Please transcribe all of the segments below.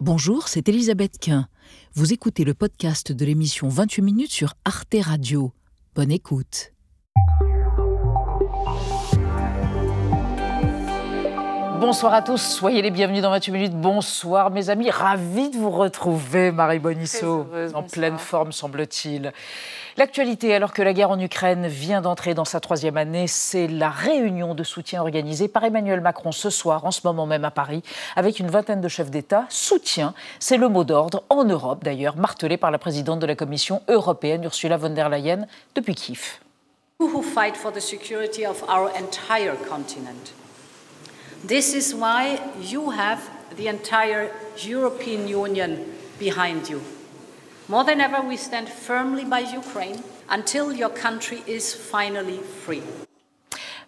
Bonjour, c'est Élisabeth Quin. Vous écoutez le podcast de l'émission 28 minutes sur Arte Radio. Bonne écoute. Bonsoir à tous, soyez les bienvenus dans 28 minutes. Bonsoir mes amis, ravi de vous retrouver Marie Bonissot, en pleine forme semble-t-il. L'actualité, alors que la guerre en Ukraine vient d'entrer dans sa 3e année, c'est la réunion de soutien organisée par Emmanuel Macron ce soir, en ce moment même à Paris, avec une vingtaine de chefs d'État. Soutien, c'est le mot d'ordre, en Europe d'ailleurs, martelé par la présidente de la Commission européenne, Ursula von der Leyen, depuis Kiev. Who fight for the security of our entire continent. This is why you have the entire European Union behind you. More than ever, we stand firmly by Ukraine until your country is finally free.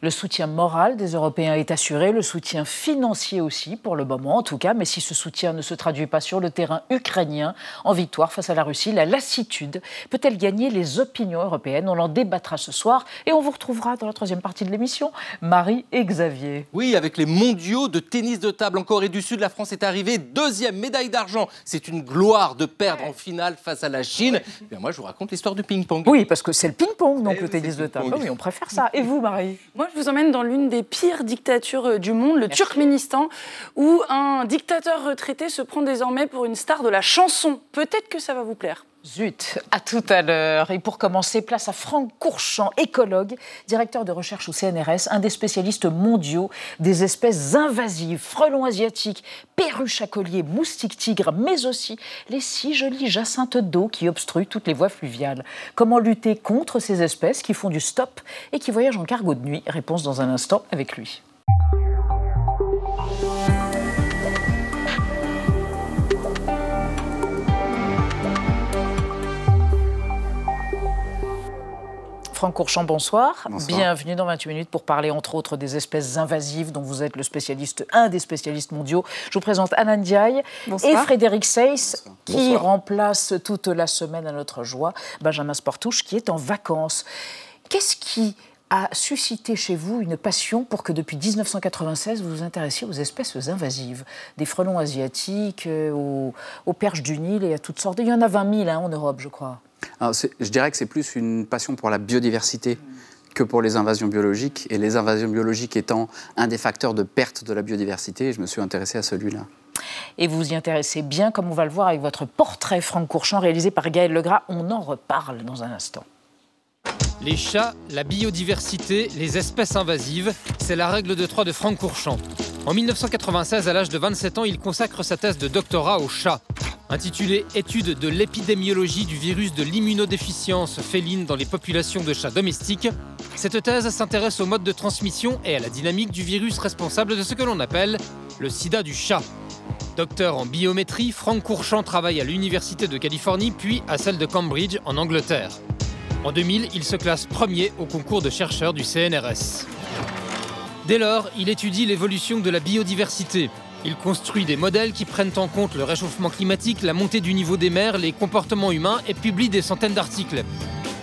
Le soutien moral des Européens est assuré, le soutien financier aussi, pour le moment en tout cas. Mais si ce soutien ne se traduit pas sur le terrain ukrainien, en victoire face à la Russie, la lassitude peut-elle gagner les opinions européennes ? On en débattra ce soir et on vous retrouvera dans la 3e partie de l'émission, Marie et Xavier. Oui, avec les mondiaux de tennis de table en Corée du Sud, la France est arrivée 2e médaille d'argent. C'est une gloire de perdre en finale face à la Chine. Oui. Bien, moi, je vous raconte l'histoire du ping-pong. Oui, parce que c'est le ping-pong, donc et le tennis de table. Oui, on préfère ça. Et vous, Marie ? Moi, je vous emmène dans l'une des pires dictatures du monde, le Turkménistan, où un dictateur retraité se prend désormais pour une star de la chanson. Peut-être que ça va vous plaire. Zut, à tout à l'heure. Et pour commencer, place à Franck Courchamp, écologue, directeur de recherche au CNRS, un des spécialistes mondiaux des espèces invasives, frelon asiatique, perruche à collier, moustique tigre, mais aussi les si jolies jacinthes d'eau qui obstruent toutes les voies fluviales. Comment lutter contre ces espèces qui font du stop et qui voyagent en cargo de nuit ? Réponse dans un instant avec lui. Franck Courchamp, bonsoir. Bonsoir. Bienvenue dans 28 minutes pour parler entre autres des espèces invasives dont vous êtes le spécialiste, un des spécialistes mondiaux. Je vous présente Anandiaï et Frédéric Seyss qui remplace toute la semaine à notre joie Benjamin Sportouche qui est en vacances. Qu'est-ce qui a suscité chez vous une passion pour que depuis 1996 vous vous intéressiez aux espèces invasives, des frelons asiatiques, aux perches du Nil et à toutes sortes. Il y en a 20 000 en Europe je crois. Alors, je dirais que c'est plus une passion pour la biodiversité que pour les invasions biologiques, et les invasions biologiques étant un des facteurs de perte de la biodiversité, je me suis intéressé à celui-là. Et vous vous y intéressez bien, comme on va le voir avec votre portrait, Franck Courchamp, réalisé par Gaël Legras. On en reparle dans un instant. Les chats, la biodiversité, les espèces invasives, c'est la règle de 3 de Franck Courchamp. En 1996, à l'âge de 27 ans, il consacre sa thèse de doctorat aux chats. Intitulée « Étude de l'épidémiologie du virus de l'immunodéficience féline dans les populations de chats domestiques », cette thèse s'intéresse au mode de transmission et à la dynamique du virus responsable de ce que l'on appelle le sida du chat. Docteur en biométrie, Franck Courchamp travaille à l'Université de Californie puis à celle de Cambridge en Angleterre. En 2000, il se classe premier au concours de chercheurs du CNRS. Dès lors, il étudie l'évolution de la biodiversité. Il construit des modèles qui prennent en compte le réchauffement climatique, la montée du niveau des mers, les comportements humains et publie des centaines d'articles.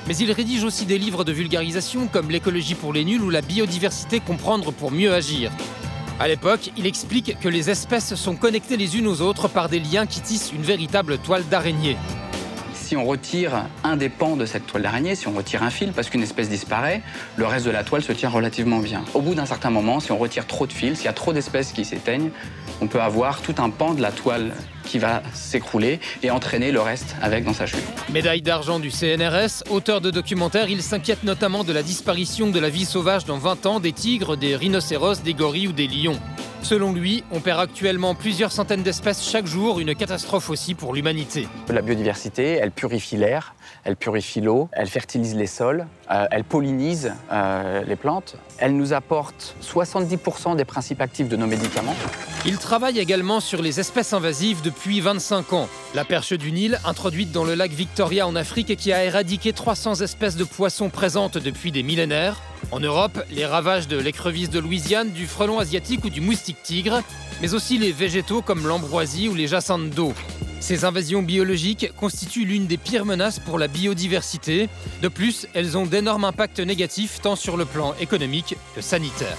Mais il rédige aussi des livres de vulgarisation comme L'écologie pour les nuls ou La biodiversité comprendre pour mieux agir. À l'époque, il explique que les espèces sont connectées les unes aux autres par des liens qui tissent une véritable toile d'araignée. Si on retire un des pans de cette toile d'araignée, si on retire un fil parce qu'une espèce disparaît, le reste de la toile se tient relativement bien. Au bout d'un certain moment, si on retire trop de fils, s'il y a trop d'espèces qui s'éteignent, on peut avoir tout un pan de la toile qui va s'écrouler et entraîner le reste avec dans sa chute. Médaille d'argent du CNRS, auteur de documentaires, il s'inquiète notamment de la disparition de la vie sauvage dans 20 ans des tigres, des rhinocéros, des gorilles ou des lions. Selon lui, on perd actuellement plusieurs centaines d'espèces chaque jour, une catastrophe aussi pour l'humanité. La biodiversité, elle purifie l'air, elle purifie l'eau, elle fertilise les sols, elle pollinise les plantes. Elle nous apporte 70% des principes actifs de nos médicaments. Il travaille également sur les espèces invasives depuis 25 ans. La perche du Nil, introduite dans le lac Victoria en Afrique et qui a éradiqué 300 espèces de poissons présentes depuis des millénaires. En Europe, les ravages de l'écrevisse de Louisiane, du frelon asiatique ou du moustique tigre, mais aussi les végétaux comme l'ambroisie ou les jacinthes d'eau. Ces invasions biologiques constituent l'une des pires menaces pour la biodiversité. De plus, elles ont d'énormes impacts négatifs tant sur le plan économique que sanitaire.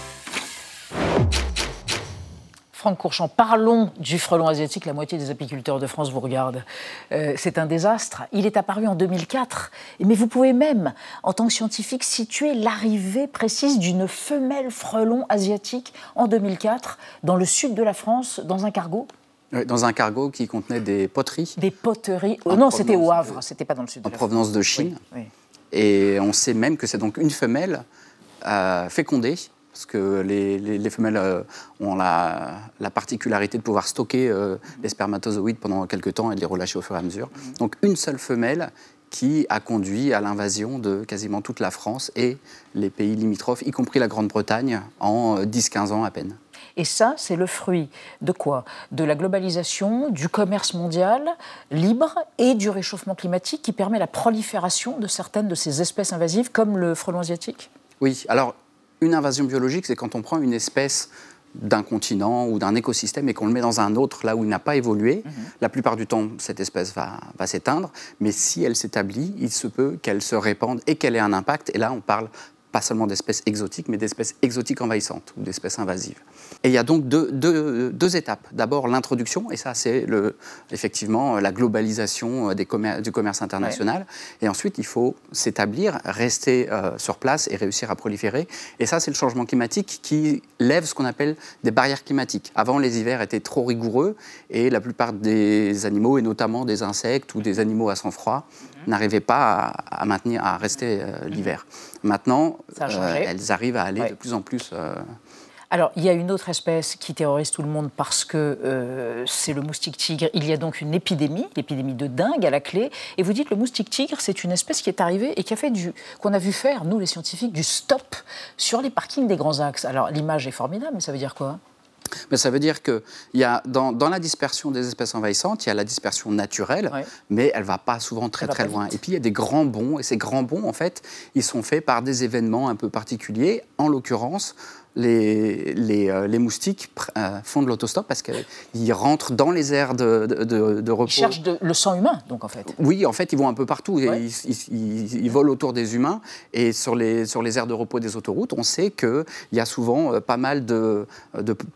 Franck Courchamp, parlons du frelon asiatique. La moitié des apiculteurs de France vous regardent. C'est un désastre. Il est apparu en 2004. Mais vous pouvez même, en tant que scientifique, situer l'arrivée précise d'une femelle frelon asiatique en 2004 dans le sud de la France, dans un cargo. Oui, dans un cargo qui contenait des poteries. Des poteries. Oh, non, c'était au Havre, c'était pas dans le sud de la France. En provenance de Chine. Oui, oui. Et on sait même que c'est donc une femelle fécondée, parce que les femelles ont la particularité de pouvoir stocker les spermatozoïdes pendant quelques temps et de les relâcher au fur et à mesure. Donc une seule femelle qui a conduit à l'invasion de quasiment toute la France et les pays limitrophes, y compris la Grande-Bretagne, en 10-15 ans à peine. Et ça, c'est le fruit de quoi ? De la globalisation, du commerce mondial libre et du réchauffement climatique qui permet la prolifération de certaines de ces espèces invasives, comme le frelon asiatique ? Oui, alors... Une invasion biologique, c'est quand on prend une espèce d'un continent ou d'un écosystème et qu'on le met dans un autre, là où il n'a pas évolué. Mmh. La plupart du temps, cette espèce va s'éteindre, mais si elle s'établit, il se peut qu'elle se répande et qu'elle ait un impact. Et là, on parle pas seulement d'espèces exotiques, mais d'espèces exotiques envahissantes ou d'espèces invasives. Et il y a donc deux étapes. D'abord, l'introduction, et ça, c'est effectivement la globalisation du commerce international. Ouais. Et ensuite, il faut s'établir, rester sur place et réussir à proliférer. Et ça, c'est le changement climatique qui lève ce qu'on appelle des barrières climatiques. Avant, les hivers étaient trop rigoureux et la plupart des animaux, et notamment des insectes ou des animaux à sang froid, n'arrivaient pas à rester l'hiver. Maintenant, elles arrivent à aller de plus en plus... Alors, il y a une autre espèce qui terrorise tout le monde parce que c'est le moustique tigre. Il y a donc une épidémie de dingue à la clé. Et vous dites, le moustique tigre, c'est une espèce qui est arrivée et qui a fait qu'on a vu faire, nous les scientifiques, du stop sur les parkings des grands axes. Alors, l'image est formidable, mais ça veut dire quoi ? Mais ça veut dire que y a, dans la dispersion des espèces envahissantes, il y a la dispersion naturelle, mais elle ne va pas souvent très loin. Vite. Et puis, il y a des grands bonds. Et ces grands bonds, en fait, ils sont faits par des événements un peu particuliers. En l'occurrence, les moustiques font de l'autostop parce qu'ils rentrent dans les aires de repos. Ils cherchent le sang humain, donc, en fait. Oui, en fait, ils vont un peu partout. Ouais. Ils volent autour des humains. Et sur les aires de repos des autoroutes, on sait qu'il y a souvent pas mal de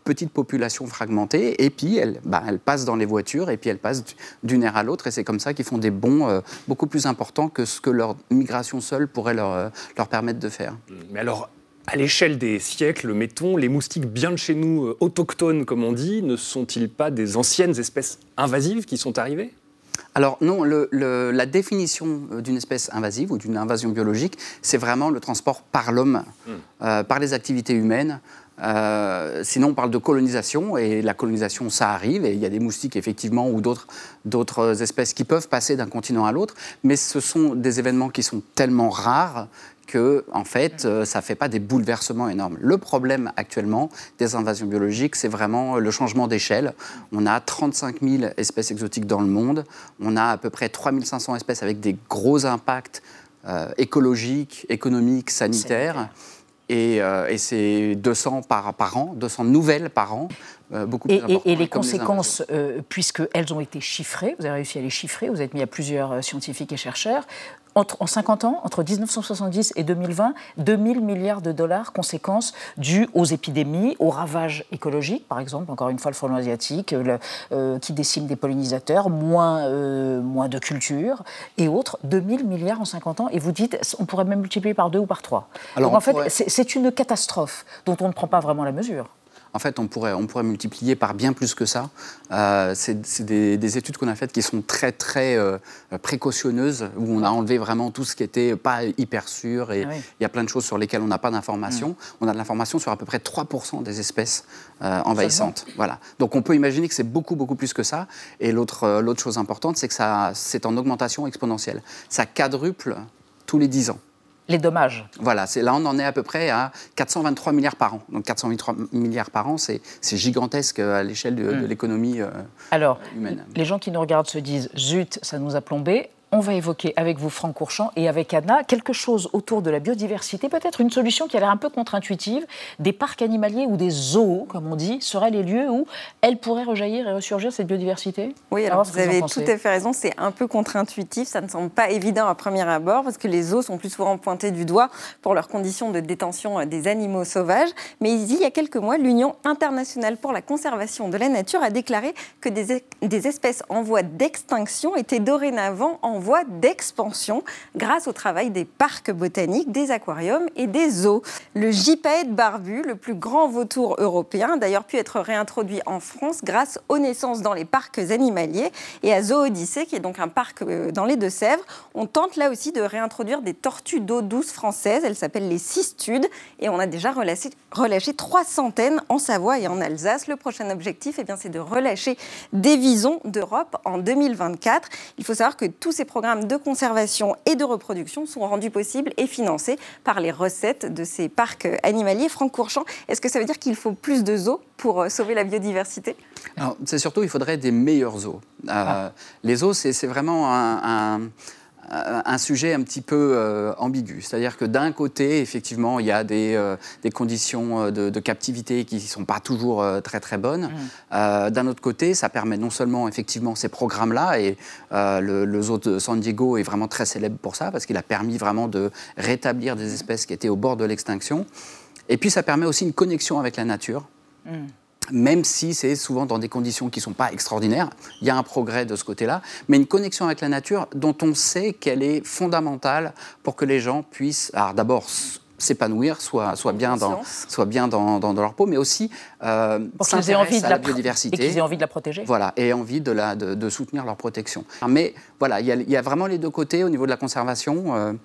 petites populations fragmentées. Et puis, elles passent dans les voitures et puis elles passent d'une aire à l'autre. Et c'est comme ça qu'ils font des bonds beaucoup plus importants que ce que leur migration seule pourrait leur permettre de faire. Mais alors... À l'échelle des siècles, mettons, les moustiques bien de chez nous, autochtones comme on dit, ne sont-ils pas des anciennes espèces invasives qui sont arrivées ? Alors non, la définition d'une espèce invasive ou d'une invasion biologique, c'est vraiment le transport par l'homme, par les activités humaines. Sinon, on parle de colonisation, et la colonisation, ça arrive, et il y a des moustiques, effectivement, ou d'autres espèces qui peuvent passer d'un continent à l'autre, mais ce sont des événements qui sont tellement rares que, en fait, ça ne fait pas des bouleversements énormes. Le problème, actuellement, des invasions biologiques, c'est vraiment le changement d'échelle. On a 35 000 espèces exotiques dans le monde, on a à peu près 3500 espèces avec des gros impacts écologiques, économiques, sanitaires. Et c'est 200 par an, 200 nouvelles par an, beaucoup plus importantes. Et les conséquences, puisqu'elles ont été chiffrées, vous avez réussi à les chiffrer, vous êtes mis à plusieurs scientifiques et chercheurs, en 50 ans, entre 1970 et 2020, 2 000 milliards de dollars, conséquences dues aux épidémies, aux ravages écologiques, par exemple, encore une fois le frelon asiatique, qui décime des pollinisateurs, moins de cultures et autres, 2 000 milliards en 50 ans. Et vous dites, on pourrait même multiplier par 2 ou par 3. Alors, donc en fait, c'est une catastrophe dont on ne prend pas vraiment la mesure. En fait, on pourrait multiplier par bien plus que ça. C'est des études qu'on a faites qui sont très, très précautionneuses, où on a enlevé vraiment tout ce qui n'était pas hyper sûr. Et il y a plein de choses sur lesquelles on n'a pas d'informations. On a de l'information sur à peu près 3% des espèces envahissantes. Voilà. Donc, on peut imaginer que c'est beaucoup, beaucoup plus que ça. Et l'autre chose importante, c'est que c'est en augmentation exponentielle. Ça quadruple tous les 10 ans. Les dommages. Voilà, là on en est à peu près à 423 milliards par an. Donc 423 milliards par an, c'est gigantesque à l'échelle de l'économie humaine. Alors, les gens qui nous regardent se disent « Zut, ça nous a plombé ». On va évoquer avec vous, Franck Courchamp, et avec Anna, quelque chose autour de la biodiversité, peut-être une solution qui a l'air un peu contre-intuitive. Des parcs animaliers ou des zoos, comme on dit, seraient les lieux où elle pourrait rejaillir et ressurgir, cette biodiversité ? Oui, alors vous avez tout à fait raison, c'est un peu contre-intuitif, ça ne semble pas évident à premier abord, parce que les zoos sont plus souvent pointés du doigt pour leurs conditions de détention des animaux sauvages. Mais il y a quelques mois, l'Union internationale pour la conservation de la nature a déclaré que des espèces en voie d'extinction étaient dorénavant en voie d'expansion grâce au travail des parcs botaniques, des aquariums et des zoos. Le gypaète barbu, le plus grand vautour européen, a d'ailleurs pu être réintroduit en France grâce aux naissances dans les parcs animaliers. Et à Zoo-Odyssée, qui est donc un parc dans les Deux-Sèvres, on tente là aussi de réintroduire des tortues d'eau douce françaises. Elles s'appellent les cistudes et on a déjà relâché 300 en Savoie et en Alsace. Le prochain objectif, c'est de relâcher des visons d'Europe en 2024. Il faut savoir que tous ces programmes de conservation et de reproduction sont rendus possibles et financés par les recettes de ces parcs animaliers. Franck Courchamp, est-ce que ça veut dire qu'il faut plus de zoos pour sauver la biodiversité ? Alors, c'est surtout, il faudrait des meilleurs zoos. Les zoos, c'est vraiment un sujet un petit peu ambigu. C'est-à-dire que d'un côté, effectivement, il y a des conditions de captivité qui ne sont pas toujours très très bonnes. D'un autre côté, ça permet non seulement effectivement ces programmes-là, et le zoo de San Diego est vraiment très célèbre pour ça, parce qu'il a permis vraiment de rétablir des espèces qui étaient au bord de l'extinction. Et puis ça permet aussi une connexion avec la nature. Même si c'est souvent dans des conditions qui ne sont pas extraordinaires, il y a un progrès de ce côté-là, mais une connexion avec la nature dont on sait qu'elle est fondamentale pour que les gens puissent, alors d'abord s'épanouir, soient bien dans leur peau, mais aussi s'intéresser à la biodiversité. Et qu'ils aient envie de la protéger. Voilà, et envie de soutenir leur protection. Mais voilà, il y a vraiment les deux côtés au niveau de la conservation.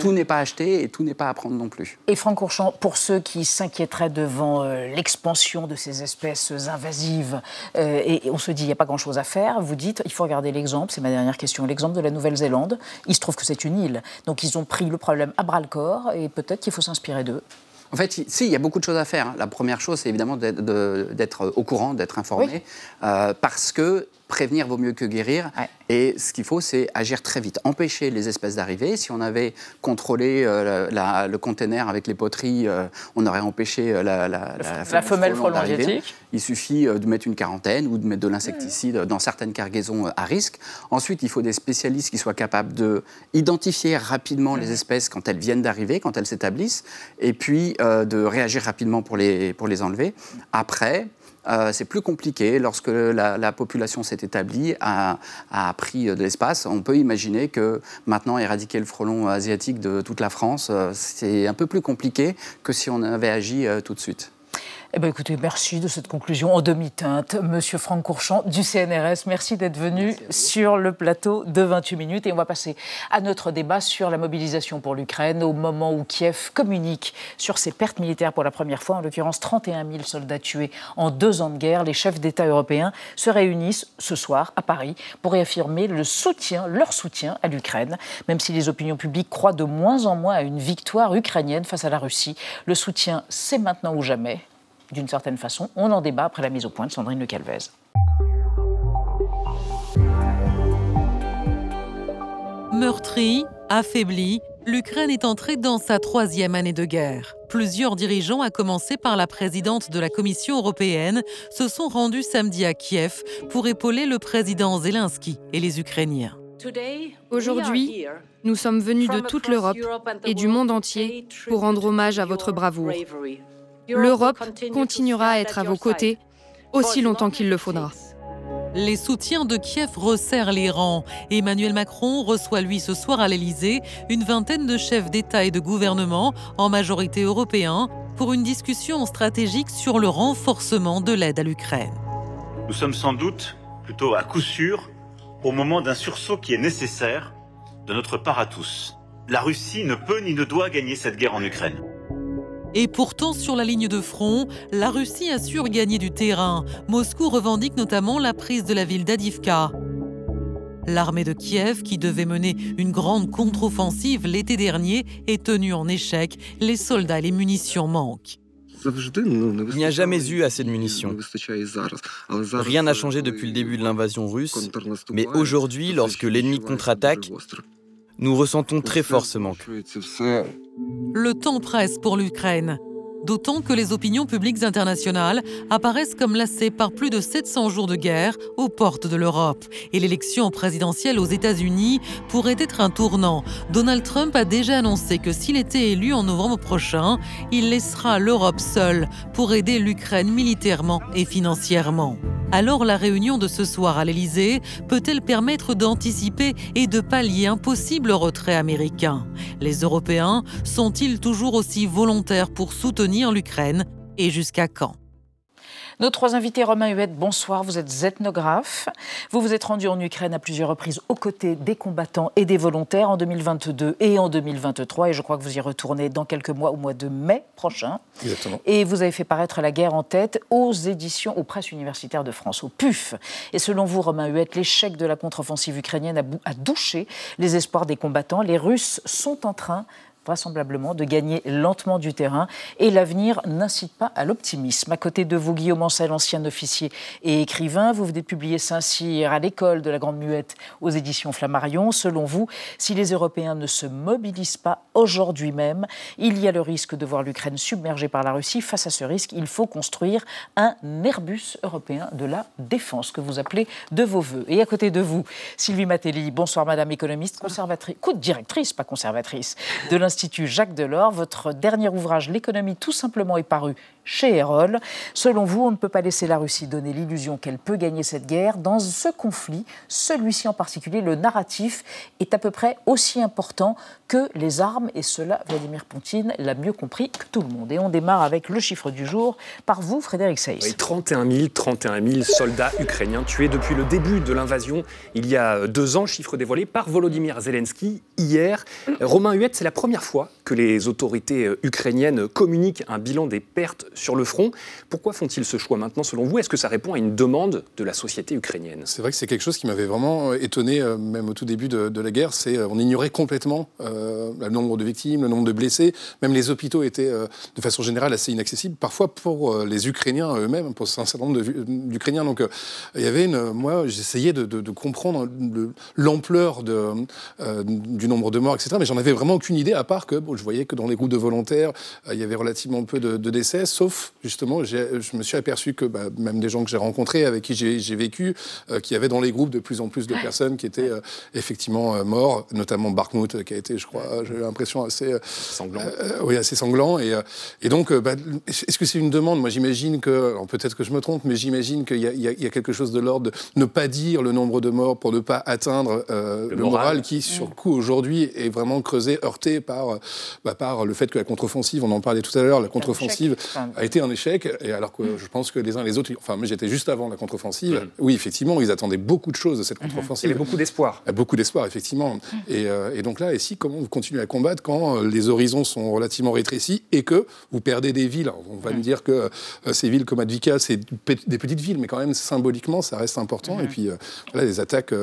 Tout n'est pas acheté et tout n'est pas à prendre non plus. Et Franck Courchamp, pour ceux qui s'inquiéteraient devant l'expansion de ces espèces invasives, et on se dit il n'y a pas grand-chose à faire, vous dites il faut regarder l'exemple, c'est ma dernière question, l'exemple de la Nouvelle-Zélande. Il se trouve que c'est une île, donc ils ont pris le problème à bras-le-corps et peut-être qu'il faut s'inspirer d'eux. En fait, si, il y a beaucoup de choses à faire. La première chose, c'est évidemment d'être au courant, d'être informé, parce que prévenir vaut mieux que guérir. Ouais. Et ce qu'il faut, c'est agir très vite. Empêcher les espèces d'arriver. Si on avait contrôlé le container avec les poteries, on aurait empêché la femelle Frelon asiatique. Il suffit de mettre une quarantaine ou de mettre de l'insecticide dans certaines cargaisons à risque. Ensuite, il faut des spécialistes qui soient capables d'identifier rapidement les espèces quand elles viennent d'arriver, quand elles s'établissent, et puis de réagir rapidement pour les enlever. Après, c'est plus compliqué. Lorsque la population s'est établie, a pris de l'espace, on peut imaginer que maintenant éradiquer le frelon asiatique de toute la France, c'est un peu plus compliqué que si on avait agi tout de suite. Eh bien, écoutez, merci de cette conclusion en demi-teinte. Monsieur Franck Courchamp du CNRS, merci d'être venu sur le plateau de 28 minutes. Et on va passer à notre débat sur la mobilisation pour l'Ukraine au moment où Kiev communique sur ses pertes militaires pour la première fois, en l'occurrence 31 000 soldats tués en 2 ans de guerre. Les chefs d'État européens se réunissent ce soir à Paris pour réaffirmer leur soutien à l'Ukraine. Même si les opinions publiques croient de moins en moins à une victoire ukrainienne face à la Russie, le soutien, c'est maintenant ou jamais. D'une certaine façon, on en débat après la mise au point de Sandrine Le Calvez. Meurtrie, affaiblie, l'Ukraine est entrée dans sa 3e année de guerre. Plusieurs dirigeants, à commencer par la présidente de la Commission européenne, se sont rendus samedi à Kiev pour épauler le président Zelensky et les Ukrainiens. Aujourd'hui, nous sommes venus de toute l'Europe et du monde entier pour rendre hommage à votre bravoure. L'Europe continuera à être à vos côtés aussi longtemps qu'il le faudra. Les soutiens de Kiev resserrent les rangs. Emmanuel Macron reçoit, lui, ce soir à l'Élysée, une vingtaine de chefs d'État et de gouvernement, en majorité européens, pour une discussion stratégique sur le renforcement de l'aide à l'Ukraine. Nous sommes sans doute, plutôt à coup sûr, au moment d'un sursaut qui est nécessaire de notre part à tous. La Russie ne peut ni ne doit gagner cette guerre en Ukraine. Et pourtant, sur la ligne de front, la Russie assure gagner du terrain. Moscou revendique notamment la prise de la ville d'Avdiivka. L'armée de Kiev, qui devait mener une grande contre-offensive l'été dernier, est tenue en échec. Les soldats et les munitions manquent. Il n'y a jamais eu assez de munitions. Rien n'a changé depuis le début de l'invasion russe, mais aujourd'hui, lorsque l'ennemi contre-attaque, nous ressentons très fort ce manque. Le temps presse pour l'Ukraine, d'autant que les opinions publiques internationales apparaissent comme lassées par plus de 700 jours de guerre aux portes de l'Europe. Et l'élection présidentielle aux États-Unis pourrait être un tournant. Donald Trump a déjà annoncé que s'il était élu en novembre prochain, il laissera l'Europe seule pour aider l'Ukraine militairement et financièrement. Alors la réunion de ce soir à l'Élysée peut-elle permettre d'anticiper et de pallier un possible retrait américain ? Les Européens sont-ils toujours aussi volontaires pour soutenir l'Ukraine et jusqu'à quand ? Nos trois invités, Romain Huet, bonsoir, vous êtes ethnographe. Vous vous êtes rendu en Ukraine à plusieurs reprises aux côtés des combattants et des volontaires en 2022 et en 2023. Et je crois que vous y retournez dans quelques mois, au mois de mai prochain. Exactement. Et vous avez fait paraître La guerre en tête aux éditions, aux presses universitaires de France, au PUF. Et selon vous, Romain Huet, l'échec de la contre-offensive ukrainienne a douché les espoirs des combattants. Les Russes sont en train vraisemblablement de gagner lentement du terrain et l'avenir n'incite pas à l'optimisme. À côté de vous, Guillaume Ancel, ancien officier et écrivain, vous venez de publier Saint-Cyr à l'école de la Grande Muette aux éditions Flammarion. Selon vous, si les Européens ne se mobilisent pas aujourd'hui même, il y a le risque de voir l'Ukraine submergée par la Russie. Face à ce risque, il faut construire un Airbus européen de la défense que vous appelez de vos voeux. Et à côté de vous, Sylvie Matelli, bonsoir madame économiste, directrice de l'Institut Jacques Delors. Votre dernier ouvrage, L'économie tout simplement, est paru chez Erol. Selon vous, on ne peut pas laisser la Russie donner l'illusion qu'elle peut gagner cette guerre. Dans ce conflit, celui-ci en particulier, le narratif est à peu près aussi important que les armes. Et cela, Vladimir Poutine l'a mieux compris que tout le monde. Et on démarre avec le chiffre du jour par vous, Frédéric Seyss. Oui, 31 000 soldats ukrainiens tués depuis le début de l'invasion il y a 2 ans, chiffre dévoilé par Volodymyr Zelensky hier. Romain Huet, c'est la première fois que les autorités ukrainiennes communiquent un bilan des pertes sur le front. Pourquoi font-ils ce choix maintenant, selon vous ? Est-ce que ça répond à une demande de la société ukrainienne ? C'est vrai que c'est quelque chose qui m'avait vraiment étonné, même au tout début de la guerre. On ignorait complètement le nombre de victimes, le nombre de blessés. Même les hôpitaux étaient, de façon générale, assez inaccessibles, parfois pour les Ukrainiens eux-mêmes, pour un certain nombre d'Ukrainiens. Donc, il y avait moi, j'essayais de comprendre l'ampleur du nombre de morts, etc. Mais j'en avais vraiment aucune idée, à part que je voyais que dans les groupes de volontaires, il y avait relativement peu de décès, sauf justement, je me suis aperçu que même des gens que j'ai rencontrés, avec qui j'ai vécu, qu'il y avait dans les groupes de plus en plus de personnes qui étaient effectivement morts, notamment Bakhmout, qui a été, je crois, j'ai eu l'impression assez sanglant. Oui, assez sanglant. Et donc, est-ce que c'est une demande ? Moi, j'imagine que, alors peut-être que je me trompe, mais j'imagine qu'il y a quelque chose de l'ordre de ne pas dire le nombre de morts pour ne pas atteindre le moral qui, sur le coup, aujourd'hui, est vraiment creusé, heurté par le fait que la contre-offensive, on en parlait tout à l'heure, la contre-offensive a été un échec, et alors que je pense que les uns les autres, enfin moi j'étais juste avant la contre-offensive, oui effectivement, ils attendaient beaucoup de choses de cette contre-offensive. Il y avait beaucoup d'espoir. Beaucoup d'espoir, effectivement. Et donc là, comment vous continuez à combattre quand les horizons sont relativement rétrécis et que vous perdez des villes ? On va me dire que ces villes comme Advika, c'est des petites villes, mais quand même symboliquement, ça reste important. Et puis voilà, les attaques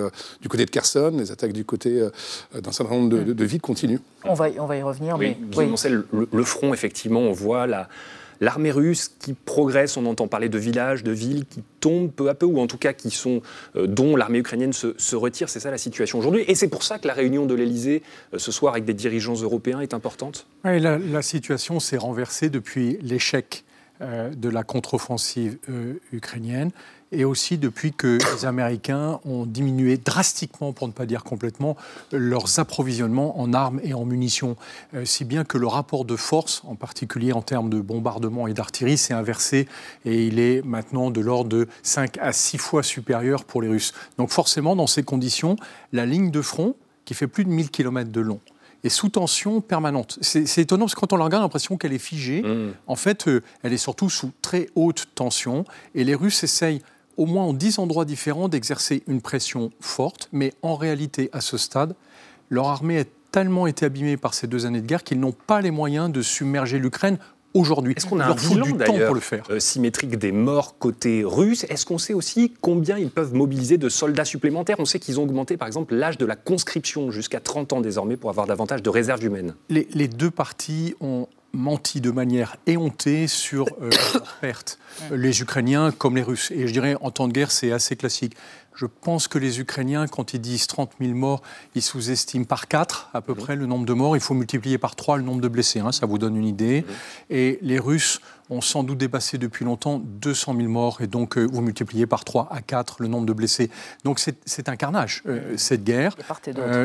du côté de Kherson, les attaques du côté d'un certain nombre de villes continuent. On va y revenir. Oui, Guillaume Ancel, le front, effectivement, on voit l'armée russe qui progresse, on entend parler de villages, de villes qui tombent peu à peu, ou en tout cas dont l'armée ukrainienne se retire. C'est ça la situation aujourd'hui. Et c'est pour ça que la réunion de l'Élysée ce soir avec des dirigeants européens est importante. Oui, la situation s'est renversée depuis l'échec de la contre-offensive ukrainienne. Et aussi depuis que les Américains ont diminué drastiquement, pour ne pas dire complètement, leurs approvisionnements en armes et en munitions. Si bien que le rapport de force, en particulier en termes de bombardement et d'artillerie, s'est inversé et il est maintenant de l'ordre de 5 à 6 fois supérieur pour les Russes. Donc forcément, dans ces conditions, la ligne de front, qui fait plus de 1000 km de long, est sous tension permanente. C'est étonnant parce que quand on la regarde, on a l'impression qu'elle est figée. En fait, elle est surtout sous très haute tension et les Russes essayent au moins en 10 endroits différents, d'exercer une pression forte. Mais en réalité, à ce stade, leur armée a tellement été abîmée par ces 2 années de guerre qu'ils n'ont pas les moyens de submerger l'Ukraine aujourd'hui. Est-ce qu'on a un bilan, d'ailleurs, symétrique des morts côté russe ? Est-ce qu'on sait aussi combien ils peuvent mobiliser de soldats supplémentaires ? On sait qu'ils ont augmenté, par exemple, l'âge de la conscription jusqu'à 30 ans désormais pour avoir davantage de réserves humaines. Les deux parties ont menti de manière éhontée sur leurs pertes, les Ukrainiens comme les Russes. Et je dirais, en temps de guerre, c'est assez classique. Je pense que les Ukrainiens, quand ils disent 30 000 morts, ils sous-estiment par 4 à peu près le nombre de morts. Il faut multiplier par 3 le nombre de blessés, hein, ça vous donne une idée. Et les Russes ont sans doute dépassé depuis longtemps 200 000 morts. Et donc, vous multipliez par 3 à 4 le nombre de blessés. Donc, c'est un carnage, cette guerre.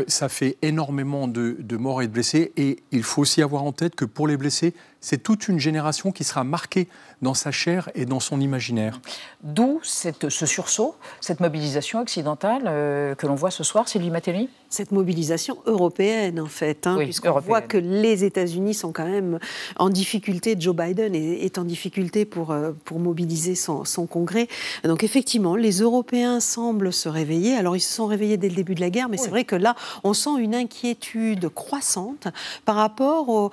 Ça fait énormément de morts et de blessés. Et il faut aussi avoir en tête que pour les blessés, c'est toute une génération qui sera marquée dans sa chair et dans son imaginaire. D'où ce sursaut, cette mobilisation occidentale que l'on voit ce soir, Sylvie Matelli ? Cette mobilisation européenne, en fait, hein, oui, puisqu'on voit que les États-Unis sont quand même en difficulté. Joe Biden est en difficulté pour mobiliser son Congrès. Donc, effectivement, les Européens semblent se réveiller. Alors, ils se sont réveillés dès le début de la guerre, mais c'est vrai que là, on sent une inquiétude croissante par rapport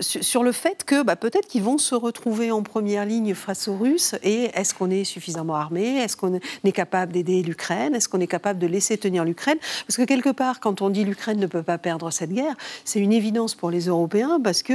sur le fait que peut-être qu'ils vont se retrouver en première ligne face aux Russes. Et est-ce qu'on est suffisamment armés? Est-ce qu'on est capable d'aider l'Ukraine? Est-ce qu'on est capable de laisser tenir l'Ukraine? Parce que quelque part, quand on dit l'Ukraine ne peut pas perdre cette guerre, c'est une évidence pour les Européens parce que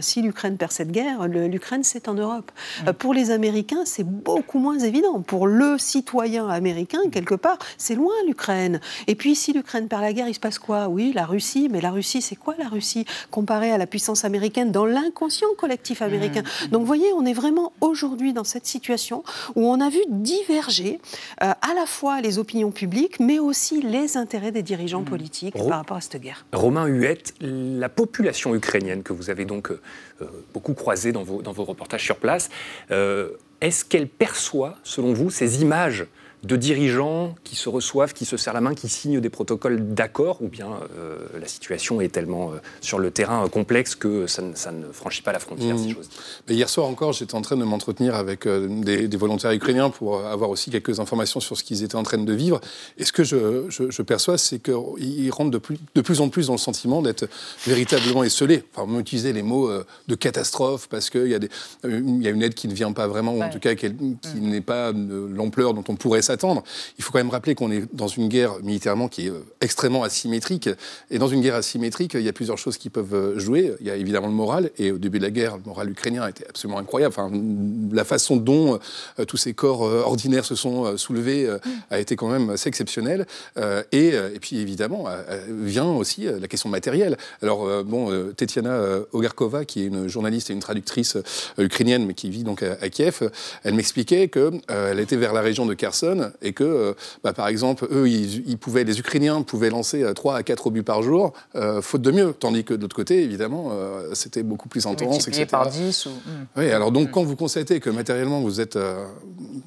si l'Ukraine perd cette guerre, l'Ukraine c'est en Europe. Pour les Américains, c'est beaucoup moins évident. Pour le citoyen américain, quelque part, c'est loin l'Ukraine. Et puis si l'Ukraine perd la guerre, il se passe quoi? Oui, la Russie, mais la Russie, c'est quoi la Russie comparée à la puissance américaine dans l'inconscient collectif américain. Donc, vous voyez, on est vraiment aujourd'hui dans cette situation où on a vu diverger à la fois les opinions publiques, mais aussi les intérêts des dirigeants politiques par rapport à cette guerre. Romain Huet, la population ukrainienne que vous avez donc beaucoup croisée dans vos reportages sur place, est-ce qu'elle perçoit, selon vous, ces images de dirigeants qui se reçoivent, qui se serrent la main, qui signent des protocoles d'accord, ou bien la situation est tellement sur le terrain complexe que ça ne franchit pas la frontière, si j'ose dire. Hier soir encore, j'étais en train de m'entretenir avec des volontaires ukrainiens pour avoir aussi quelques informations sur ce qu'ils étaient en train de vivre. Et ce que je perçois, c'est qu'ils rentrent de plus en plus dans le sentiment d'être véritablement esselés. Enfin, on utilisait les mots de catastrophe, parce qu'il y a une aide qui ne vient pas vraiment, ou en tout cas qui n'est pas de l'ampleur dont on pourrait s'attendre. Il faut quand même rappeler qu'on est dans une guerre militairement qui est extrêmement asymétrique. Et dans une guerre asymétrique, il y a plusieurs choses qui peuvent jouer. Il y a évidemment le moral. Et au début de la guerre, le moral ukrainien était absolument incroyable. Enfin, la façon dont tous ces corps ordinaires se sont soulevés a été quand même assez exceptionnelle. Et puis évidemment, vient aussi la question matérielle. Alors Tetiana Ogarkova, qui est une journaliste et une traductrice ukrainienne, mais qui vit donc à Kiev, elle m'expliquait qu'elle était vers la région de Kherson, et que, par exemple, eux, les Ukrainiens pouvaient lancer 3 à 4 obus par jour, faute de mieux. Tandis que de l'autre côté, évidemment, c'était beaucoup plus intense, etc. Par 10 ou... Oui, alors donc, quand vous constatez que matériellement, vous êtes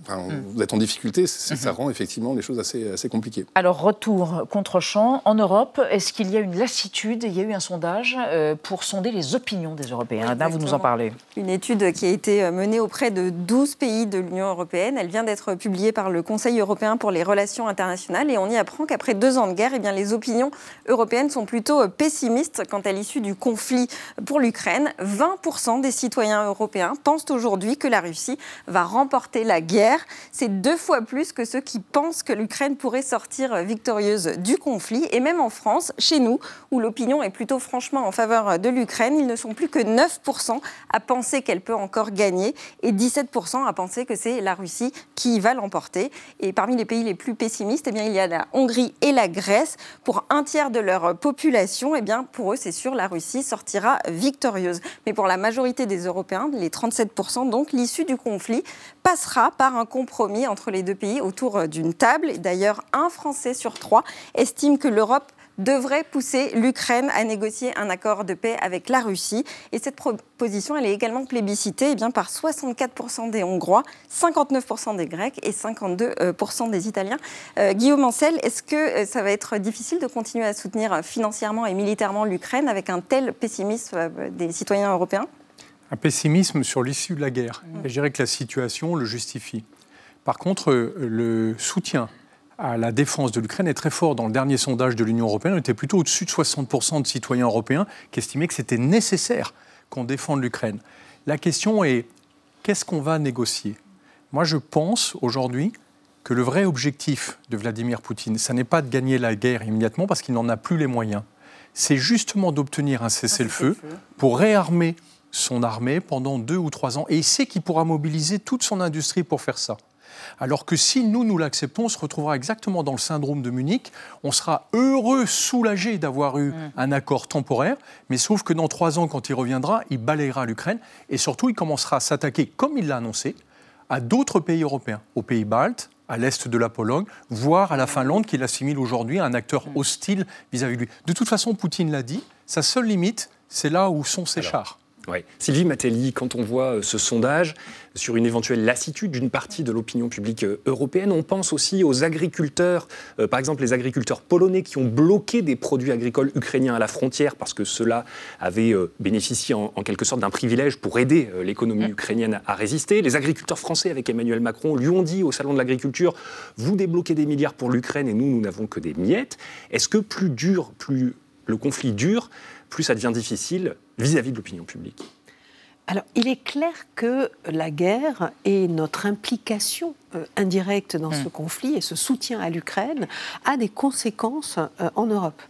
en difficulté, ça rend effectivement les choses assez compliquées. Alors, retour contre-champ. En Europe, est-ce qu'il y a une lassitude? Il y a eu un sondage pour sonder les opinions des Européens. Anna, vous nous en parlez. Une étude qui a été menée auprès de 12 pays de l'Union européenne. Elle vient d'être publiée par le Conseil européen pour les relations internationales, et on y apprend qu'après 2 ans de guerre, les opinions européennes sont plutôt pessimistes quant à l'issue du conflit pour l'Ukraine. 20% des citoyens européens pensent aujourd'hui que la Russie va remporter la guerre. C'est 2 fois plus que ceux qui pensent que l'Ukraine pourrait sortir victorieuse du conflit. Et même en France, chez nous, où l'opinion est plutôt franchement en faveur de l'Ukraine, ils ne sont plus que 9% à penser qu'elle peut encore gagner et 17% à penser que c'est la Russie qui va l'emporter. Et parmi les pays les plus pessimistes, il y a la Hongrie et la Grèce. Pour 1/3 de leur population, pour eux, c'est sûr, la Russie sortira victorieuse. Mais pour la majorité des Européens, les 37%, donc, l'issue du conflit passera par un compromis entre les 2 pays autour d'une table. D'ailleurs, 1 Français sur 3 estime que l'Europe devrait pousser l'Ukraine à négocier un accord de paix avec la Russie. Et cette proposition, elle est également plébiscitée par 64% des Hongrois, 59% des Grecs et 52% des Italiens. Guillaume Ancel, est-ce que ça va être difficile de continuer à soutenir financièrement et militairement l'Ukraine avec un tel pessimisme des citoyens européens? Un pessimisme sur l'issue de la guerre. Et je dirais que la situation le justifie. Par contre, le soutien à la défense de l'Ukraine est très fort. Dans le dernier sondage de l'Union européenne, on était plutôt au-dessus de 60% de citoyens européens qui estimaient que c'était nécessaire qu'on défende l'Ukraine. La question est, qu'est-ce qu'on va négocier? Moi, je pense aujourd'hui que le vrai objectif de Vladimir Poutine, ça n'est pas de gagner la guerre immédiatement parce qu'il n'en a plus les moyens. C'est justement d'obtenir un cessez-le-feu pour réarmer son armée pendant 2 ou 3 ans. Et il sait qu'il pourra mobiliser toute son industrie pour faire ça. Alors que si nous l'acceptons, on se retrouvera exactement dans le syndrome de Munich. On sera heureux, soulagé d'avoir eu un accord temporaire, mais sauf que dans 3 ans, quand il reviendra, il balayera l'Ukraine et surtout, il commencera à s'attaquer, comme il l'a annoncé, à d'autres pays européens, aux pays baltes, à l'est de la Pologne, voire à la Finlande, qu'il assimile aujourd'hui à un acteur hostile vis-à-vis de lui. De toute façon, Poutine l'a dit, sa seule limite, c'est là où sont ses chars. Ouais. Sylvie Matelli, quand on voit ce sondage sur une éventuelle lassitude d'une partie de l'opinion publique européenne, on pense aussi aux agriculteurs, par exemple les agriculteurs polonais qui ont bloqué des produits agricoles ukrainiens à la frontière parce que ceux-là avaient bénéficié en quelque sorte d'un privilège pour aider l'économie ukrainienne à résister. Les agriculteurs français avec Emmanuel Macron lui ont dit au Salon de l'Agriculture « Vous débloquez des milliards pour l'Ukraine et nous n'avons que des miettes ». Est-ce que plus le conflit dure, plus ça devient difficile vis-à-vis de l'opinion publique? Alors, il est clair que la guerre et notre implication indirecte dans ce conflit et ce soutien à l'Ukraine a des conséquences en Europe.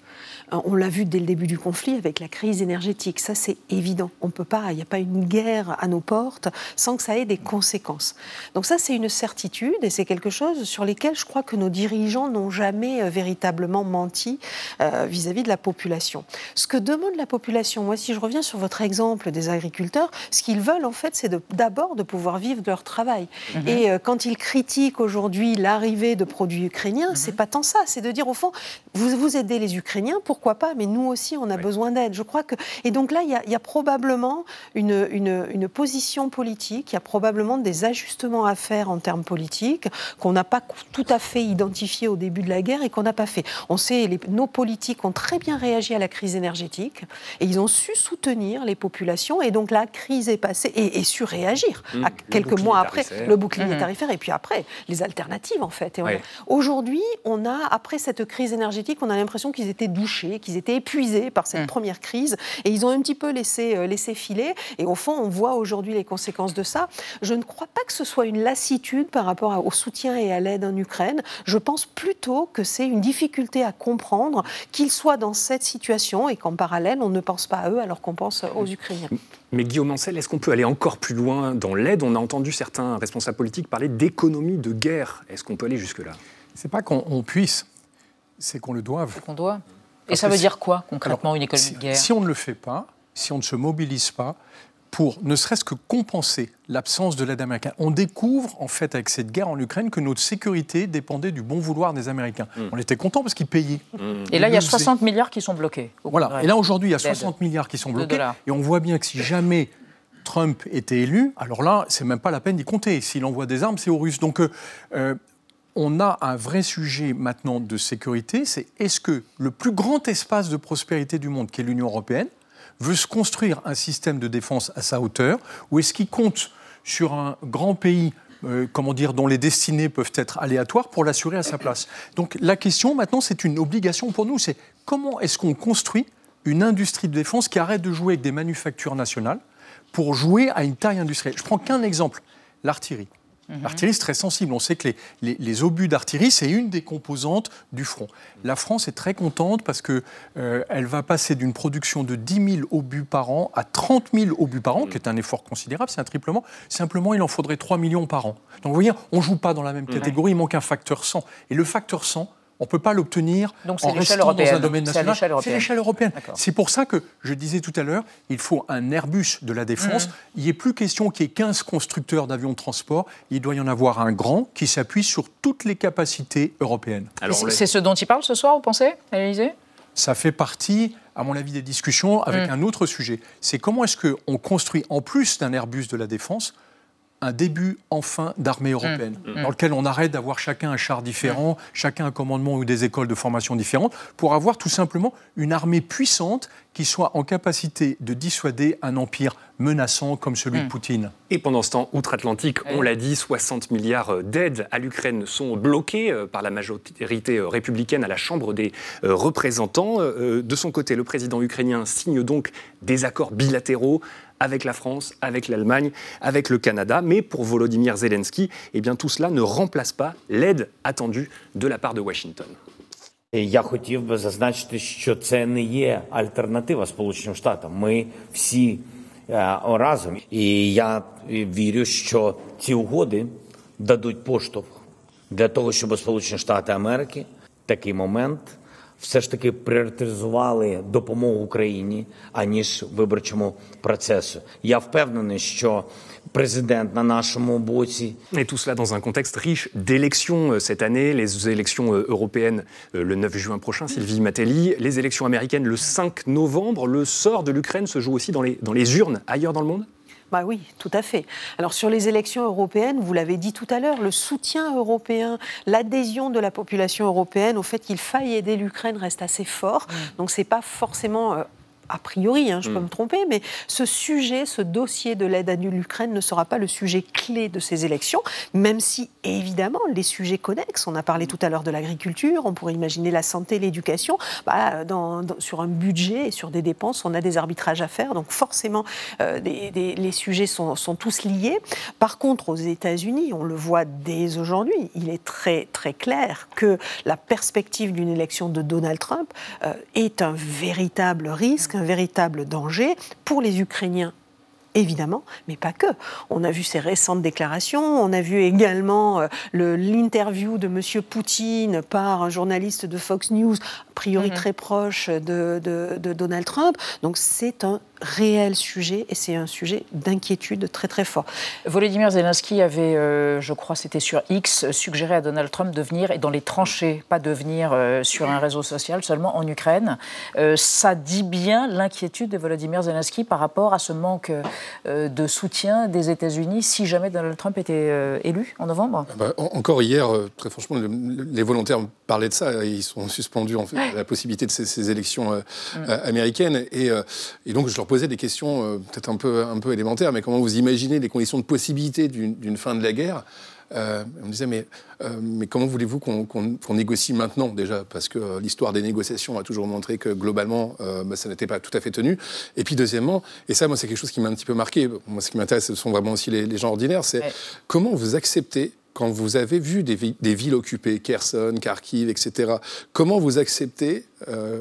On l'a vu dès le début du conflit avec la crise énergétique, ça c'est évident. On peut pas, il n'y a pas une guerre à nos portes sans que ça ait des conséquences. Donc ça c'est une certitude et c'est quelque chose sur lesquels je crois que nos dirigeants n'ont jamais véritablement menti vis-à-vis de la population. Ce que demande la population, moi si je reviens sur votre exemple des agriculteurs, ce qu'ils veulent en fait c'est d'abord de pouvoir vivre de leur travail. Et quand ils critiquent aujourd'hui l'arrivée de produits ukrainiens, c'est pas tant ça, c'est de dire au fond, vous aidez les Ukrainiens, pourquoi pas, mais nous aussi on a besoin d'aide. Je crois que... Et donc là, il y a probablement une position politique, il y a probablement des ajustements à faire en termes politiques qu'on n'a pas tout à fait identifiés au début de la guerre et qu'on n'a pas fait. On sait, nos politiques ont très bien réagi à la crise énergétique et ils ont su soutenir les populations et donc la crise est passée et su réagir à quelques mois après, le bouclier tarifaire et puis après, les alternatives en fait. Et aujourd'hui, après cette crise énergétique, on a l'impression qu'ils étaient douchés, qu'ils étaient épuisés par cette première crise et ils ont un petit peu laissé filer et au fond on voit aujourd'hui les conséquences de ça. Je ne crois pas que ce soit une lassitude par rapport au soutien et à l'aide en Ukraine, je pense plutôt que c'est une difficulté à comprendre qu'ils soient dans cette situation et qu'en parallèle on ne pense pas à eux alors qu'on pense aux Ukrainiens. Mais Guillaume Ancel, est-ce qu'on peut aller encore plus loin dans l'aide? On a entendu certains responsables politiques parler d'économie de guerre, est-ce qu'on peut aller jusque-là? C'est pas qu'on puisse, c'est qu'on le doive. C'est qu'on doit. Parce et ça veut dire quoi, concrètement, une économie de guerre? Si on ne le fait pas, si on ne se mobilise pas pour ne serait-ce que compenser l'absence de l'aide américaine. On découvre, en fait, avec cette guerre en Ukraine, que notre sécurité dépendait du bon vouloir des Américains. On était contents parce qu'ils payaient. Et là, il y a 60 milliards qui sont bloqués. Voilà. Et là, aujourd'hui, il y a 60 milliards qui sont bloqués. Et on voit bien que si jamais Trump était élu, alors là, c'est même pas la peine d'y compter. S'il envoie des armes, c'est aux Russes. Donc... on a un vrai sujet maintenant de sécurité, c'est est-ce que le plus grand espace de prospérité du monde, qui est l'Union européenne, veut se construire un système de défense à sa hauteur, ou est-ce qu'il compte sur un grand pays, dont les destinées peuvent être aléatoires pour l'assurer à sa place? Donc la question maintenant, c'est une obligation pour nous, c'est comment est-ce qu'on construit une industrie de défense qui arrête de jouer avec des manufactures nationales pour jouer à une taille industrielle? Je prends qu'un exemple, l'artillerie. L'artillerie, c'est très sensible. On sait que les obus d'artillerie, c'est une des composantes du front. La France est très contente parce qu'elle va passer d'une production de 10 000 obus par an à 30 000 obus par an, qui est un effort considérable, c'est un triplement. Simplement, il en faudrait 3 millions par an. Donc, vous voyez, on ne joue pas dans la même catégorie, il manque un facteur 100. Et le facteur 100, on ne peut pas l'obtenir en restant dans un domaine national. C'est l'échelle européenne. D'accord. C'est pour ça que, je disais tout à l'heure, il faut un Airbus de la défense. Il n'est plus question qu'il y ait 15 constructeurs d'avions de transport. Il doit y en avoir un grand qui s'appuie sur toutes les capacités européennes. Alors, c'est ce dont il parle ce soir, vous pensez, à l'Élysée? Ça fait partie, à mon avis, des discussions avec un autre sujet. C'est comment est-ce qu'on construit, en plus d'un Airbus de la défense, un début, enfin, d'armée européenne, dans lequel on arrête d'avoir chacun un char différent, chacun un commandement ou des écoles de formation différentes, pour avoir tout simplement une armée puissante qui soit en capacité de dissuader un empire menaçant comme celui de Poutine. Et pendant ce temps, outre-Atlantique, on l'a dit, 60 milliards d'aides à l'Ukraine sont bloqués par la majorité républicaine à la Chambre des représentants. De son côté, le président ukrainien signe donc des accords bilatéraux avec la France, avec l'Allemagne, avec le Canada. Mais pour Volodymyr Zelensky, eh bien, tout cela ne remplace pas l'aide attendue de la part de Washington. Я хотів би зазначити, що це не є альтернатива Сполученим Штатам. Ми всі разом. І я вірю, що ці угоди дадуть поштовх для того, щоб Сполучені Штати Америки в такий момент все ж таки пріоритизували допомогу Україні, аніж виборчому процесу. Я впевнений, що Président на нашому боці. Et tout cela dans un contexte riche d'élections cette année, les élections européennes le 9 juin prochain, Sylvie Matelli, les élections américaines le 5 novembre. Le sort de l'Ukraine se joue aussi dans les urnes ailleurs dans le monde ? Bah oui, tout à fait. Alors sur les élections européennes, vous l'avez dit tout à l'heure, le soutien européen, l'adhésion de la population européenne au fait qu'il faille aider l'Ukraine reste assez fort. Donc c'est pas forcément... a priori, je peux me tromper, mais ce sujet, ce dossier de l'aide à l'Ukraine ne sera pas le sujet clé de ces élections, même si, évidemment, les sujets connexes, on a parlé tout à l'heure de l'agriculture, on pourrait imaginer la santé, l'éducation, sur un budget et sur des dépenses, on a des arbitrages à faire, donc forcément, les sujets sont tous liés. Par contre, aux États-Unis, on le voit dès aujourd'hui, il est très, très clair que la perspective d'une élection de Donald Trump est un véritable risque, un véritable danger pour les Ukrainiens, évidemment, mais pas que. On a vu ses récentes déclarations, on a vu également l'interview de M. Poutine par un journaliste de Fox News, a priori très proche de Donald Trump. Donc c'est un réel sujet et c'est un sujet d'inquiétude très très fort. Volodymyr Zelensky avait, je crois c'était sur X, suggéré à Donald Trump de venir dans les tranchées, pas de venir sur un réseau social, seulement en Ukraine. Ça dit bien l'inquiétude de Volodymyr Zelensky par rapport à ce manque de soutien des États-Unis si jamais Donald Trump était élu en novembre. Encore hier, très franchement, les volontaires parlaient de ça, et ils sont suspendus en fait, à la possibilité de ces élections américaines et donc je leur posais des questions peut-être un peu élémentaires, mais comment vous imaginez les conditions de possibilité d'une fin de la guerre ? On me disait, mais comment voulez-vous qu'on négocie maintenant déjà ? Parce que l'histoire des négociations a toujours montré que globalement, ça n'était pas tout à fait tenu. Et puis deuxièmement, et ça, moi, c'est quelque chose qui m'a un petit peu marqué. Moi, ce qui m'intéresse, ce sont vraiment aussi les gens ordinaires. C'est comment vous acceptez, quand vous avez vu des villes occupées, Kherson, Kharkiv, etc., comment vous acceptez,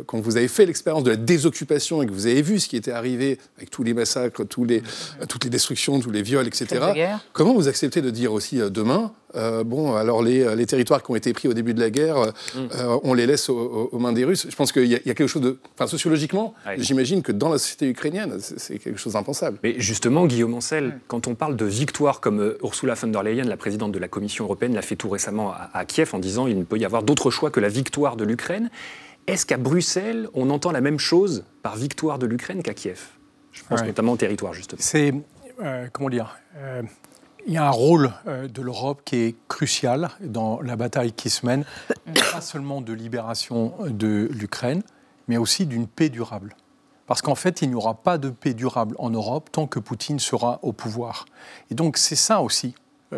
quand vous avez fait l'expérience de la désoccupation et que vous avez vu ce qui était arrivé avec tous les massacres, toutes les destructions, tous les viols, etc., comment vous acceptez de dire aussi demain, alors les territoires qui ont été pris au début de la guerre, on les laisse aux mains des Russes. Je pense qu'il y a quelque chose de... Enfin, sociologiquement, j'imagine que dans la société ukrainienne, c'est quelque chose d'impensable. Mais justement, Guillaume Ancel, quand on parle de victoire comme Ursula von der Leyen, la présidente de la Commission européenne, l'a fait tout récemment à Kiev en disant qu'il ne peut y avoir d'autre choix que la victoire de l'Ukraine. Est-ce qu'à Bruxelles, on entend la même chose par victoire de l'Ukraine qu'à Kiev ? Je pense notamment au territoire, justement. C'est... comment dire il y a un rôle de l'Europe qui est crucial dans la bataille qui se mène, pas seulement de libération de l'Ukraine, mais aussi d'une paix durable. Parce qu'en fait, il n'y aura pas de paix durable en Europe tant que Poutine sera au pouvoir. Et donc, c'est ça aussi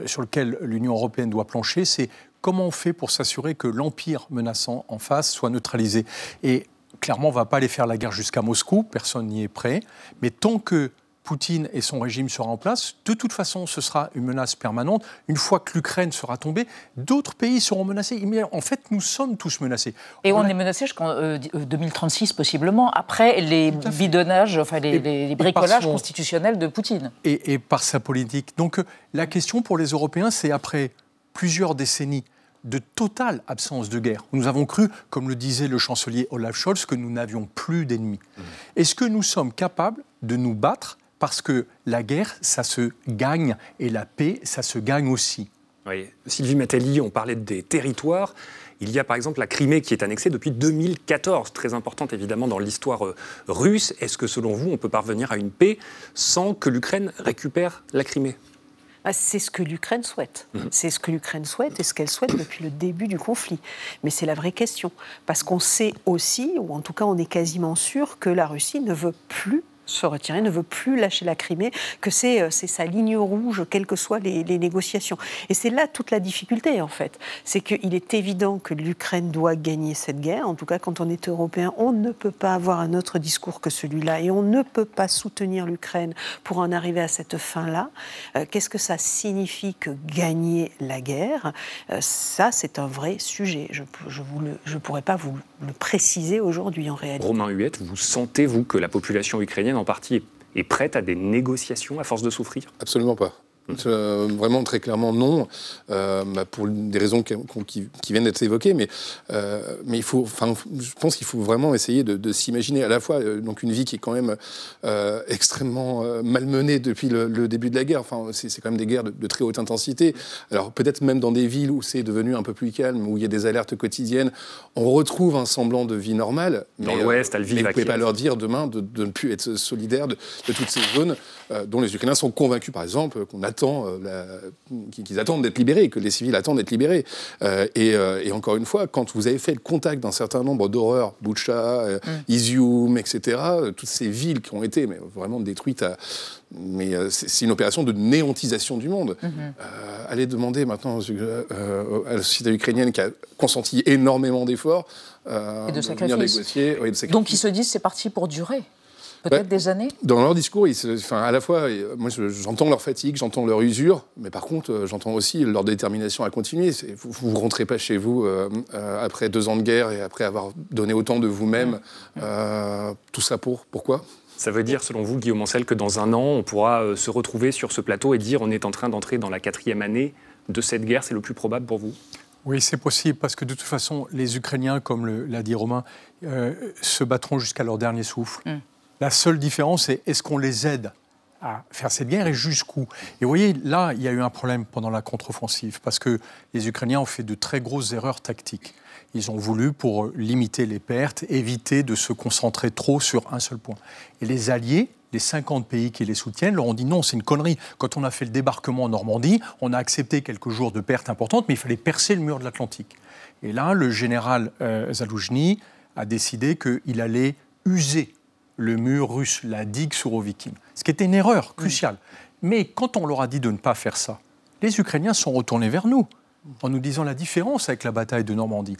sur lequel l'Union européenne doit plancher, c'est comment on fait pour s'assurer que l'empire menaçant en face soit neutralisé. Et clairement, on ne va pas aller faire la guerre jusqu'à Moscou, personne n'y est prêt, mais tant que Poutine et son régime seront en place. De toute façon, ce sera une menace permanente. Une fois que l'Ukraine sera tombée, d'autres pays seront menacés. Mais en fait, nous sommes tous menacés. Et on est menacés jusqu'en 2036, possiblement, après les bidonnages, les bricolages constitutionnels de Poutine. Et par sa politique. Donc, la question pour les Européens, c'est après plusieurs décennies de totale absence de guerre. Nous avons cru, comme le disait le chancelier Olaf Scholz, que nous n'avions plus d'ennemis. Est-ce que nous sommes capables de nous battre ? Parce que la guerre, ça se gagne, et la paix, ça se gagne aussi. Oui. Sylvie Matelli, on parlait des territoires. Il y a par exemple la Crimée qui est annexée depuis 2014, très importante évidemment dans l'histoire russe. Est-ce que selon vous, on peut parvenir à une paix sans que l'Ukraine récupère la Crimée ? C'est ce que l'Ukraine souhaite. C'est ce que l'Ukraine souhaite et ce qu'elle souhaite depuis le début du conflit. Mais c'est la vraie question. Parce qu'on sait aussi, ou en tout cas on est quasiment sûr, que la Russie ne veut plus se retirer, ne veut plus lâcher la Crimée, que c'est sa ligne rouge, quelles que soient les négociations. Et c'est là toute la difficulté, en fait. C'est qu'il est évident que l'Ukraine doit gagner cette guerre. En tout cas, quand on est européen, on ne peut pas avoir un autre discours que celui-là. Et on ne peut pas soutenir l'Ukraine pour en arriver à cette fin-là. Qu'est-ce que ça signifie que gagner la guerre ? Ça, c'est un vrai sujet. Je pourrais pas vous le préciser aujourd'hui, en réalité. Romain Huet, vous sentez-vous que la population ukrainienne en partie est prête à des négociations à force de souffrir ? Absolument pas. Vraiment très clairement non, pour des raisons qui viennent d'être évoquées, mais il faut, je pense qu'il faut vraiment essayer de s'imaginer à la fois donc une vie qui est quand même extrêmement malmenée depuis le début de la guerre. Enfin, c'est quand même des guerres de très haute intensité. Alors peut-être même dans des villes où c'est devenu un peu plus calme, où il y a des alertes quotidiennes, on retrouve un semblant de vie normale. Dans l'Ouest, à Lviv, mais vous ne pouvez pas leur dire demain de ne plus être solidaire de toutes ces zones dont les Ukrainiens sont convaincus, par exemple, qu'on attend qu'ils attendent d'être libérés, que les civils attendent d'être libérés. Et encore une fois, quand vous avez fait le contact d'un certain nombre d'horreurs, Boucha, Izium, etc., toutes ces villes qui ont été vraiment détruites, c'est une opération de néantisation du monde. Allez demander maintenant à la société ukrainienne qui a consenti énormément d'efforts de venir négocier. Oui, de donc ils se disent c'est parti pour durer. Peut-être des années ? Dans leur discours, à la fois, moi, j'entends leur fatigue, j'entends leur usure, mais par contre, j'entends aussi leur détermination à continuer. Vous ne rentrez pas chez vous après 2 ans de guerre et après avoir donné autant de vous-même. Tout ça pourquoi ? Ça veut dire, selon vous, Guillaume Ancel, que dans 1 an, on pourra se retrouver sur ce plateau et dire on est en train d'entrer dans la 4e année de cette guerre. C'est le plus probable pour vous ? Oui, c'est possible, parce que de toute façon, les Ukrainiens, comme l'a dit Romain, se battront jusqu'à leur dernier souffle. La seule différence, c'est est-ce qu'on les aide à faire cette guerre et jusqu'où ? Et vous voyez, là, il y a eu un problème pendant la contre-offensive, parce que les Ukrainiens ont fait de très grosses erreurs tactiques. Ils ont voulu, pour limiter les pertes, éviter de se concentrer trop sur un seul point. Et les alliés, les 50 pays qui les soutiennent, leur ont dit non, c'est une connerie. Quand on a fait le débarquement en Normandie, on a accepté quelques jours de pertes importantes, mais il fallait percer le mur de l'Atlantique. Et là, le général Zaloujny a décidé qu'il allait user le mur russe, la digue sur Ovykhin, ce qui était une erreur cruciale. Mais quand on leur a dit de ne pas faire ça, les Ukrainiens sont retournés vers nous, en nous disant la différence avec la bataille de Normandie,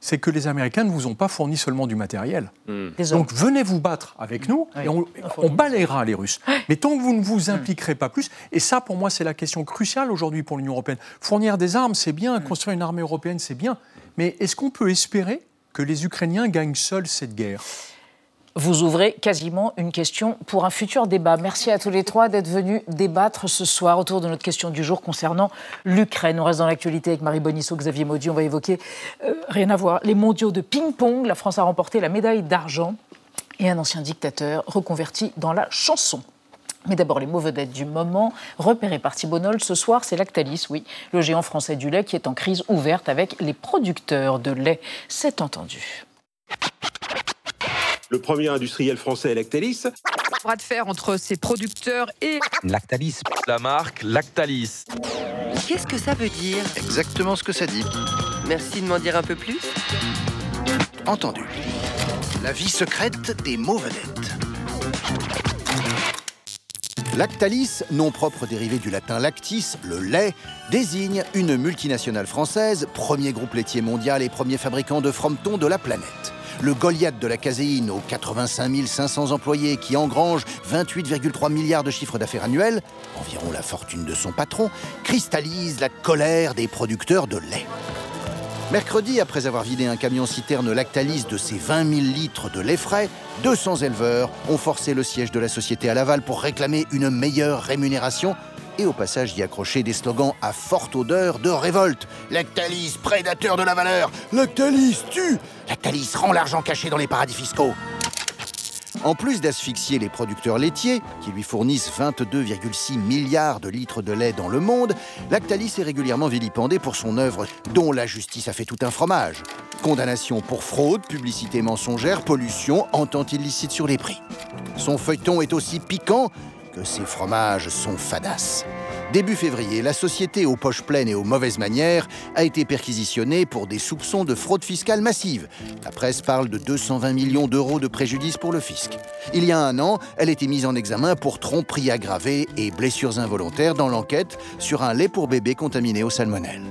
c'est que les Américains ne vous ont pas fourni seulement du matériel. Donc venez vous battre avec nous, et on balayera les Russes. Mais tant que vous ne vous impliquerez pas plus, et ça pour moi c'est la question cruciale aujourd'hui pour l'Union européenne, fournir des armes c'est bien, construire une armée européenne c'est bien, mais est-ce qu'on peut espérer que les Ukrainiens gagnent seuls cette guerre ? Vous ouvrez quasiment une question pour un futur débat. Merci à tous les trois d'être venus débattre ce soir autour de notre question du jour concernant l'Ukraine. On reste dans l'actualité avec Marie Bonissot, Xavier Mauduit. On va évoquer, rien à voir, les mondiaux de ping-pong. La France a remporté la médaille d'argent et un ancien dictateur reconverti dans la chanson. Mais d'abord, les mots vedettes du moment, repérés par Thibault Nolle ce soir, c'est Lactalis, oui, le géant français du lait qui est en crise ouverte avec les producteurs de lait. C'est entendu. Le premier industriel français est Lactalis. Bras de fer entre ses producteurs et Lactalis. La marque Lactalis. Qu'est-ce que ça veut dire ? Exactement ce que ça dit. Merci de m'en dire un peu plus. Entendu. La vie secrète des mots vedettes. Lactalis, nom propre dérivé du latin lactis, le lait, désigne une multinationale française, premier groupe laitier mondial et premier fabricant de frometons de la planète. Le Goliath de la caséine aux 85 500 employés qui engrange 28,3 milliards de chiffres d'affaires annuels, environ la fortune de son patron, cristallise la colère des producteurs de lait. Mercredi, après avoir vidé un camion-citerne Lactalis de ses 20 000 litres de lait frais, 200 éleveurs ont forcé le siège de la société à Laval pour réclamer une meilleure rémunération et au passage y accrocher des slogans à forte odeur de révolte. Lactalis, prédateur de la valeur! Lactalis, tue! Lactalis, rend l'argent caché dans les paradis fiscaux! En plus d'asphyxier les producteurs laitiers, qui lui fournissent 22,6 milliards de litres de lait dans le monde, Lactalis est régulièrement vilipendé pour son œuvre dont la justice a fait tout un fromage. Condamnation pour fraude, publicité mensongère, pollution, entente illicite sur les prix. Son feuilleton est aussi piquant que ces fromages sont fadasses. Début février, la société aux poches pleines et aux mauvaises manières a été perquisitionnée pour des soupçons de fraude fiscale massive. La presse parle de 220 millions d'euros de préjudice pour le fisc. Il y a 1 an, elle était mise en examen pour tromperie aggravée et blessures involontaires dans l'enquête sur un lait pour bébé contaminé aux salmonelles.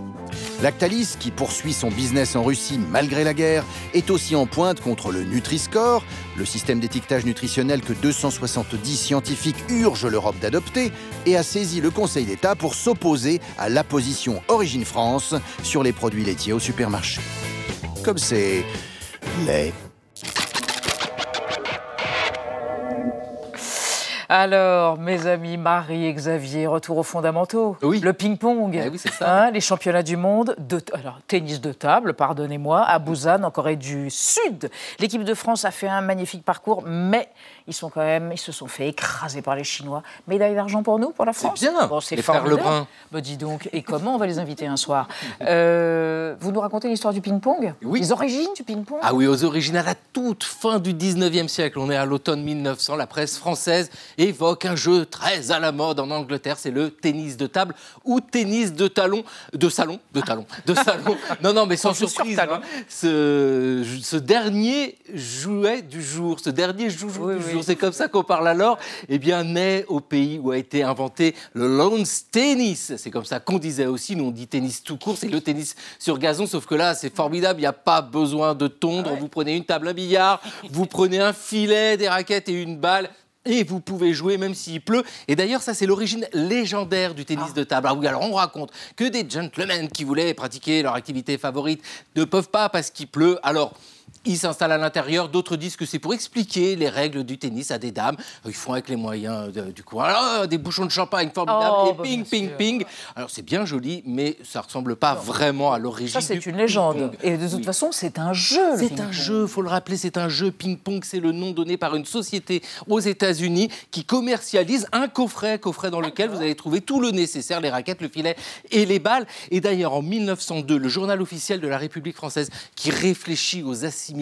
Lactalis, qui poursuit son business en Russie malgré la guerre, est aussi en pointe contre le Nutri-Score, le système d'étiquetage nutritionnel que 270 scientifiques urgent l'Europe d'adopter, et a saisi le Conseil d'État pour s'opposer à l'apposition Origine France sur les produits laitiers au supermarché. Comme c'est lait. Alors, mes amis Marie et Xavier, retour aux fondamentaux. Oui. Le ping-pong. Eh oui, c'est ça. Hein, les championnats du monde de tennis de table, pardonnez-moi, à Busan, en Corée du Sud. L'équipe de France a fait un magnifique parcours, mais ils se sont fait écraser par les Chinois. Médaille d'argent pour nous, pour la France. C'est bien. Bon, c'est formidable. Bah, dis donc, et comment on va les inviter un soir? Vous nous racontez l'histoire du ping-pong? Oui. Les origines du ping-pong? Ah oui, aux origines, à la toute fin du 19e siècle. On est à l'automne 1900. La presse française évoque un jeu très à la mode en Angleterre. C'est le tennis de table ou tennis de talon. De salon. Non, mais sans surprise. Hein. Ce dernier jouet du jour, ce dernier joujou du jour. C'est comme ça qu'on parle alors. Eh bien, naît au pays où a été inventé le lawn tennis. C'est comme ça qu'on disait aussi. Nous, on dit tennis tout court. C'est le tennis sur gazon. Sauf que là, c'est formidable. Il n'y a pas besoin de tondre. Ouais. Vous prenez une table, un billard. Vous prenez un filet, des raquettes et une balle. Et vous pouvez jouer même s'il pleut. Et d'ailleurs, ça, c'est l'origine légendaire du tennis de table. Ah oui, alors on raconte que des gentlemen qui voulaient pratiquer leur activité favorite ne peuvent pas parce qu'il pleut. Alors, ils s'installent à l'intérieur. D'autres disent que c'est pour expliquer les règles du tennis à des dames. Ils font avec les moyens du coin. Alors, des bouchons de champagne formidables, ping, ping, ping. Alors, c'est bien joli, mais ça ne ressemble pas vraiment à l'origine. Ça, c'est une légende. Et de toute façon, c'est un jeu. C'est un jeu, il faut le rappeler, c'est un jeu. Ping-pong, c'est le nom donné par une société aux États-Unis qui commercialise un coffret dans lequel vous allez trouver tout le nécessaire, les raquettes, le filet et les balles. Et d'ailleurs, en 1902, le journal officiel de la République française qui réfléchit aux assimilation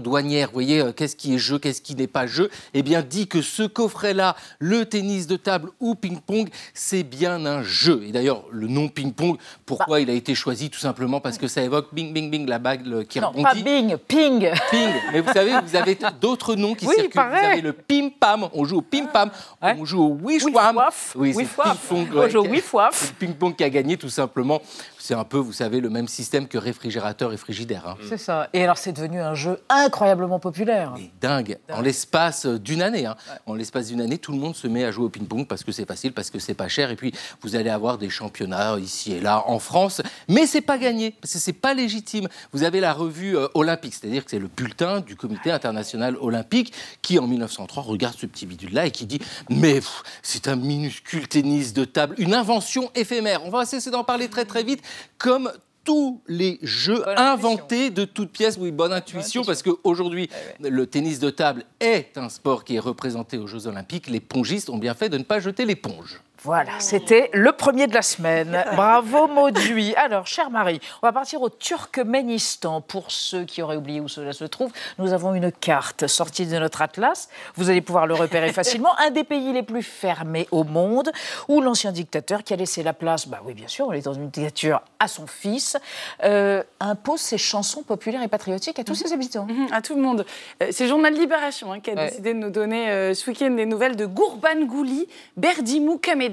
douanière, vous voyez, qu'est-ce qui est jeu, qu'est-ce qui n'est pas jeu, eh bien, dit que ce coffret-là, le tennis de table ou ping-pong, c'est bien un jeu. Et d'ailleurs, le nom ping-pong, pourquoi il a été choisi? Tout simplement parce que ça évoque bing, bing, bing, la bague qui rebondit. Non, pas bing, ping. Ping. Mais vous savez, vous avez d'autres noms qui circulent. Pareil. Vous avez le pim-pam, on joue au pim-pam, on joue au wish-wam. Oui, c'est ping-pong. On joue au wish-waf. Le ping-pong qui a gagné, tout simplement. C'est un peu, vous savez, le même système que réfrigérateur et frigidaire. Hein. C'est ça. Et alors, c'est devenu un jeu incroyablement populaire. Et dingue. En l'espace d'une année. Hein. Ouais. En l'espace d'une année, tout le monde se met à jouer au ping-pong parce que c'est facile, parce que c'est pas cher. Et puis, vous allez avoir des championnats ici et là en France. Mais c'est pas gagné, parce que c'est pas légitime. Vous avez la revue olympique, c'est-à-dire que c'est le bulletin du Comité international olympique qui, en 1903, regarde ce petit bidule-là et qui dit « Mais c'est un minuscule tennis de table, une invention éphémère. » On va essayer d'en parler très, très vite, comme tous les jeux inventés de toutes pièces. Oui, bonne intuition, parce qu'aujourd'hui, le tennis de table est un sport qui est représenté aux Jeux Olympiques. Les pongistes ont bien fait de ne pas jeter l'éponge. Voilà, c'était le premier de la semaine. Bravo, Mauduit. Alors, chère Marie, on va partir au Turkménistan. Pour ceux qui auraient oublié où cela se trouve, nous avons une carte sortie de notre atlas. Vous allez pouvoir le repérer facilement. Un des pays les plus fermés au monde, où l'ancien dictateur qui a laissé la place, bah oui, bien sûr, on est dans une dictature, à son fils, impose ses chansons populaires et patriotiques à tous ses habitants. À tout le monde. C'est le journal Libération qui a décidé de nous donner ce week-end des nouvelles de Gurbanguly Berdimuhamedov.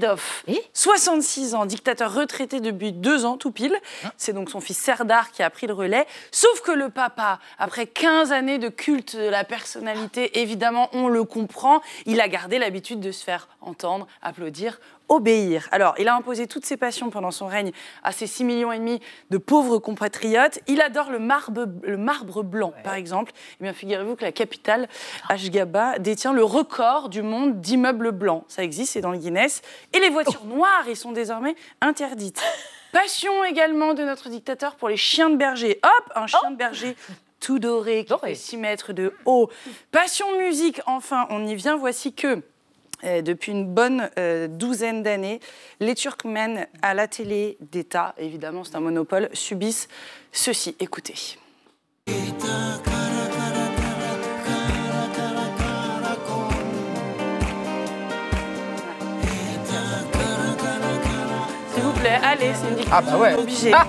66 ans, dictateur retraité depuis 2 ans tout pile. C'est donc son fils Serdar qui a pris le relais. Sauf que le papa, après 15 années de culte de la personnalité, évidemment, on le comprend, il a gardé l'habitude de se faire entendre, applaudir, obéir. Alors, il a imposé toutes ses passions pendant son règne à ses 6,5 millions de pauvres compatriotes. Il adore le marbre blanc, par exemple. Eh bien, figurez-vous que la capitale, Ashgabat, détient le record du monde d'immeubles blancs. Ça existe, c'est dans le Guinness. Et les voitures noires, elles sont désormais interdites. Passion également de notre dictateur pour les chiens de berger. Hop, un chien de berger tout doré qui fait 6 mètres de haut. Passion musique, enfin, on y vient, voici que... depuis une bonne douzaine d'années, les Turkmènes à la télé d'État, évidemment c'est un monopole, subissent ceci. Écoutez. Allez, c'est une dictature, obligée. Ça,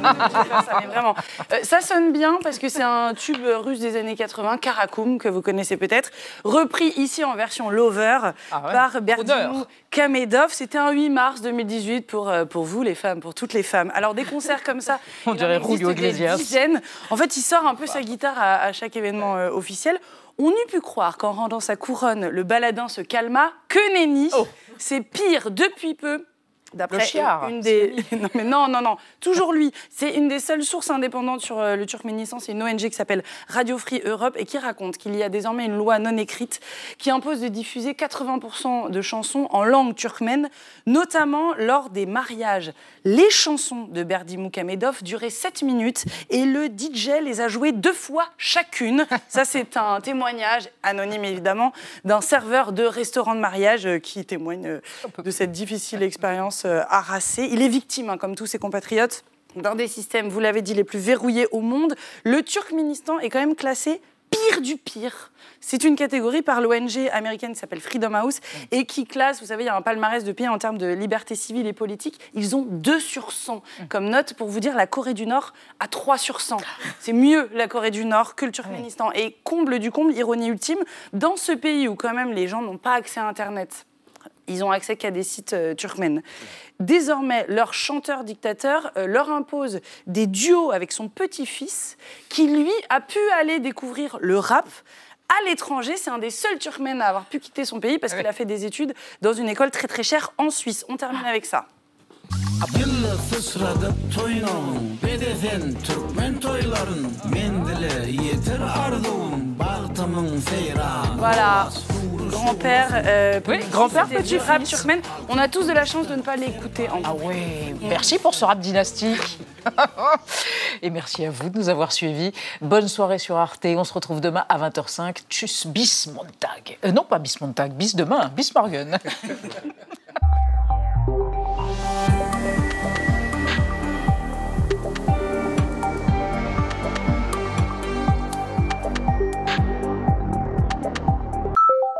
mais vraiment. Ça sonne bien parce que c'est un tube russe des années 80, Karakoum, que vous connaissez peut-être, repris ici en version Lover par Berdimuhamedov. C'était un 8 mars 2018 pour vous, les femmes, pour toutes les femmes. Alors, des concerts comme ça, on dirait Julio Iglesias. En fait, il sort un peu sa guitare à chaque événement officiel. On eût pu croire qu'en rendant sa couronne, le baladin se calma. Que nenni, c'est pire depuis peu. D'après une des... Non, toujours lui. C'est une des seules sources indépendantes sur le Turkménistan. C'est une ONG qui s'appelle Radio Free Europe et qui raconte qu'il y a désormais une loi non écrite qui impose de diffuser 80% de chansons en langue turkmène, notamment lors des mariages. Les chansons de Berdi Mukamedov duraient 7 minutes et le DJ les a jouées 2 fois chacune. Ça, c'est un témoignage, anonyme évidemment, d'un serveur de restaurant de mariage qui témoigne de cette difficile expérience harassé. Il est victime, comme tous ses compatriotes, d'un des systèmes, vous l'avez dit, les plus verrouillés au monde. Le Turkménistan est quand même classé pire du pire. C'est une catégorie par l'ONG américaine qui s'appelle Freedom House et qui classe, vous savez, il y a un palmarès de pays en termes de liberté civile et politique. Ils ont 2 sur 100 comme note. Pour vous dire, la Corée du Nord a 3 sur 100. C'est mieux la Corée du Nord que le Turkménistan. Et comble du comble, ironie ultime, dans ce pays où quand même les gens n'ont pas accès à Internet, ils n'ont accès qu'à des sites turkmènes. Désormais, leur chanteur-dictateur leur impose des duos avec son petit-fils qui, lui, a pu aller découvrir le rap à l'étranger. C'est un des seuls Turkmènes à avoir pu quitter son pays parce qu'il a fait des études dans une école très très chère en Suisse. On termine avec ça. Voilà, grand-père, grand-père petit rap turkmène. On a tous de la chance de ne pas l'écouter. Ah ouais, merci pour ce rap dynastique. Et merci à vous de nous avoir suivis. Bonne soirée sur Arte. On se retrouve demain à 20h05. Tchuss, bis Montag. Non, pas bis Montag, bis demain, bis Morgan.